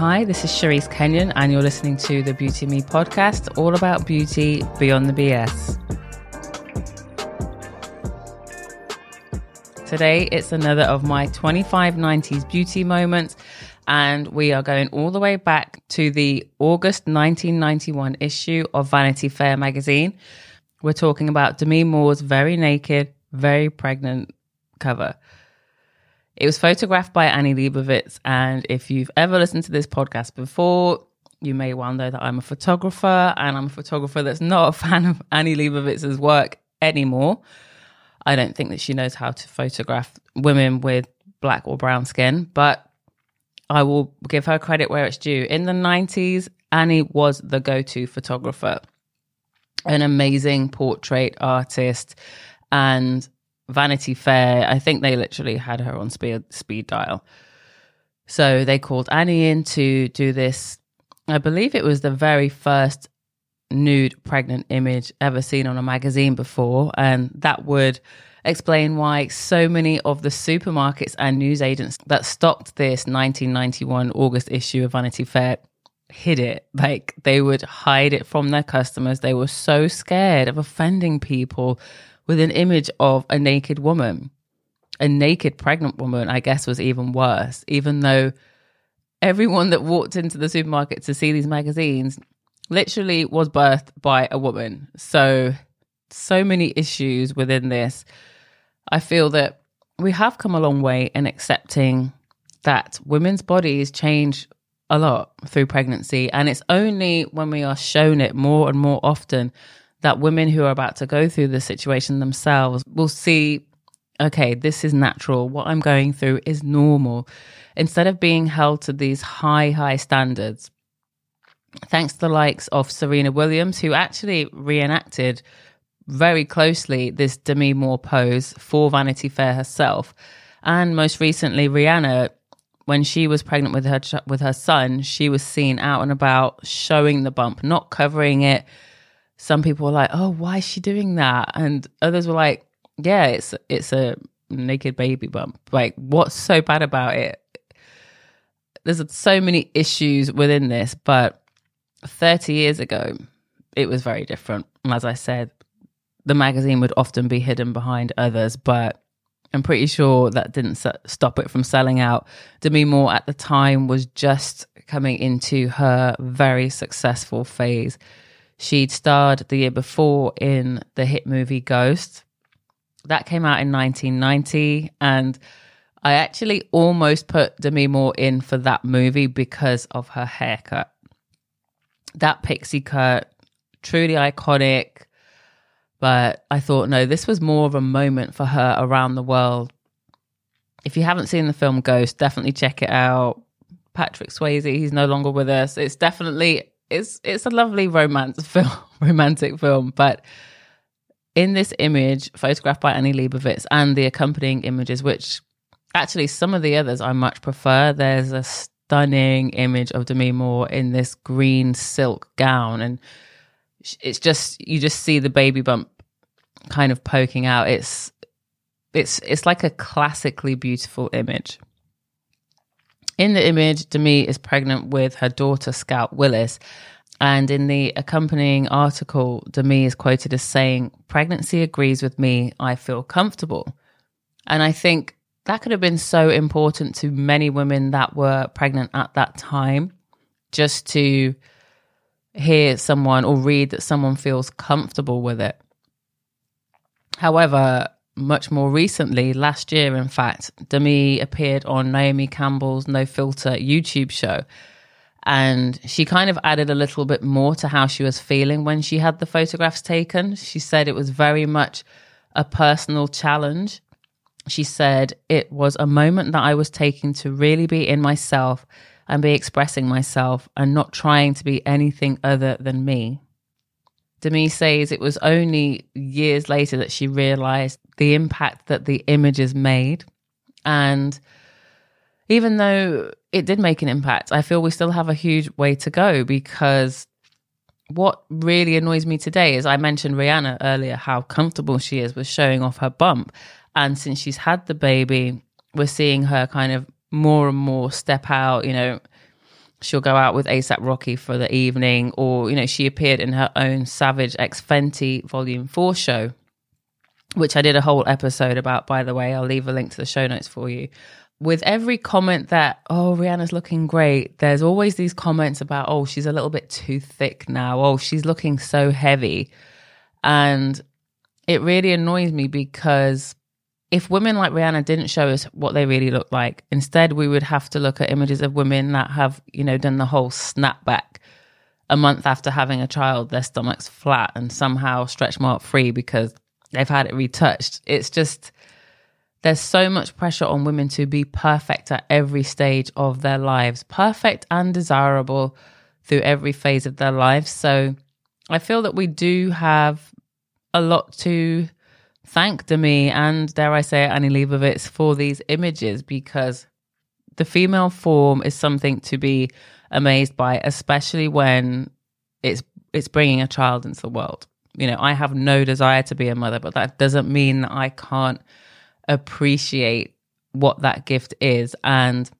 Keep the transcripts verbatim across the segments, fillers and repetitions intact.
Hi, this is Cherise Kenyon, and you're listening to the Beauty Me podcast, all about beauty beyond the B S. Today, it's another of my twenty-five nineties beauty moments, and we are going all the way back to the August nineteen ninety-one issue of Vanity Fair magazine. We're talking about Demi Moore's very naked, very pregnant cover. It was photographed by Annie Leibovitz, and if you've ever listened to this podcast before, you may well know that I'm a photographer, and I'm a photographer that's not a fan of Annie Leibovitz's work anymore. I don't think that she knows how to photograph women with black or brown skin, but I will give her credit where it's due. In the nineties, Annie was the go-to photographer, an amazing portrait artist, and Vanity Fair, I think they literally had her on speed, speed dial. So they called Annie in to do this. I believe it was the very first nude pregnant image ever seen on a magazine before, and that would explain why so many of the supermarkets and newsagents that stocked this nineteen ninety-one August issue of Vanity Fair hid it. Like, they would hide it from their customers. They were so scared of offending people with an image of a naked woman. A naked pregnant woman, I guess, was even worse, even though everyone that walked into the supermarket to see these magazines literally was birthed by a woman. So, so many issues within this. I feel that we have come a long way in accepting that women's bodies change a lot through pregnancy. And it's only when we are shown it more and more often that women who are about to go through this situation themselves will see, okay, this is natural. What I'm going through is normal. Instead of being held to these high, high standards. Thanks to the likes of Serena Williams, who actually reenacted very closely this Demi Moore pose for Vanity Fair herself. And most recently, Rihanna, when she was pregnant with her with her son, she was seen out and about showing the bump, not covering it. Some people were like, oh, why is she doing that? And others were like, yeah, it's it's a naked baby bump. Like, what's so bad about it? There's so many issues within this, but thirty years ago, it was very different. And as I said, the magazine would often be hidden behind others, but I'm pretty sure that didn't stop it from selling out. Demi Moore at the time was just coming into her very successful phase. She'd starred the year before in the hit movie Ghost. That came out in nineteen ninety, and I actually almost put Demi Moore in for that movie because of her haircut. That pixie cut, truly iconic, but I thought, no, this was more of a moment for her around the world. If you haven't seen the film Ghost, definitely check it out. Patrick Swayze, he's no longer with us. It's definitely, it's it's a lovely romance film, romantic film, but in this image, photographed by Annie Leibovitz and the accompanying images, which actually some of the others I much prefer, there's a stunning image of Demi Moore in this green silk gown, and it's just you just see the baby bump kind of poking out. It's it's it's like a classically beautiful image. In the image, Demi is pregnant with her daughter Scout Willis, and in the accompanying article, Demi is quoted as saying, "Pregnancy agrees with me. I feel comfortable," and I think that could have been so important to many women that were pregnant at that time, just to hear someone or read that someone feels comfortable with it. However, much more recently, last year, in fact, Demi appeared on Naomi Campbell's No Filter YouTube show. And she kind of added a little bit more to how she was feeling when she had the photographs taken. She said it was very much a personal challenge. She said, it was a moment that I was taking to really be in myself and be expressing myself and not trying to be anything other than me. Demi says it was only years later that she realized the impact that the images made. And even though it did make an impact, I feel we still have a huge way to go, because what really annoys me today is I mentioned Rihanna earlier, how comfortable she is with showing off her bump. And since she's had the baby, we're seeing her kind of more and more step out, you know, she'll go out with ASAP Rocky for the evening, or, you know, she appeared in her own Savage X Fenty Volume four show, which I did a whole episode about, by the way. I'll leave a link to the show notes for you. With every comment that, oh, Rihanna's looking great, there's always these comments about, oh, she's a little bit too thick now. Oh, she's looking so heavy. And it really annoys me, because if women like Rihanna didn't show us what they really look like, instead we would have to look at images of women that have, you know, done the whole snapback. A month after having a child, their stomach's flat and somehow stretch mark free because they've had it retouched. It's just, there's so much pressure on women to be perfect at every stage of their lives, perfect and desirable through every phase of their lives. So I feel that we do have a lot to thank Demi and, dare I say, Annie Leibovitz for these images, because the female form is something to be amazed by, especially when it's it's bringing a child into the world. You know, I have no desire to be a mother, but that doesn't mean that I can't appreciate what that gift is, and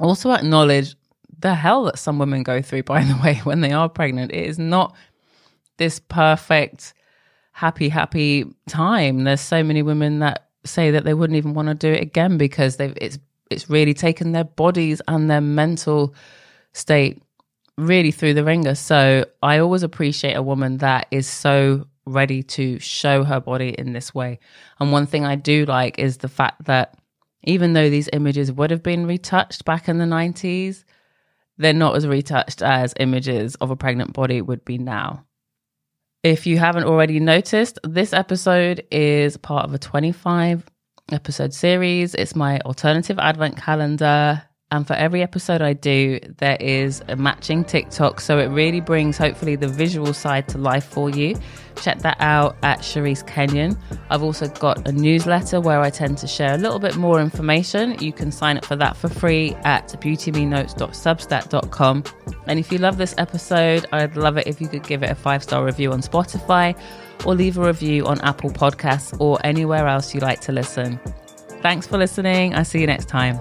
also acknowledge the hell that some women go through, by the way, when they are pregnant. It is not this perfect, happy, happy time. There's so many women that say that they wouldn't even want to do it again, because they've it's it's really taken their bodies and their mental state really through the ringer. So I always appreciate a woman that is so ready to show her body in this way. And one thing I do like is the fact that even though these images would have been retouched back in the nineties, they're not as retouched as images of a pregnant body would be now. If you haven't already noticed, this episode is part of a twenty-five episode series. It's my alternative advent calendar. And for every episode I do, there is a matching TikTok. So it really brings, hopefully, the visual side to life for you. Check that out at Cherise Kenyon. I've also got a newsletter where I tend to share a little bit more information. You can sign up for that for free at beauty me notes dot substack dot com. And if you love this episode, I'd love it if you could give it a five-star review on Spotify, or leave a review on Apple Podcasts, or anywhere else you like to listen. Thanks for listening. I'll see you next time.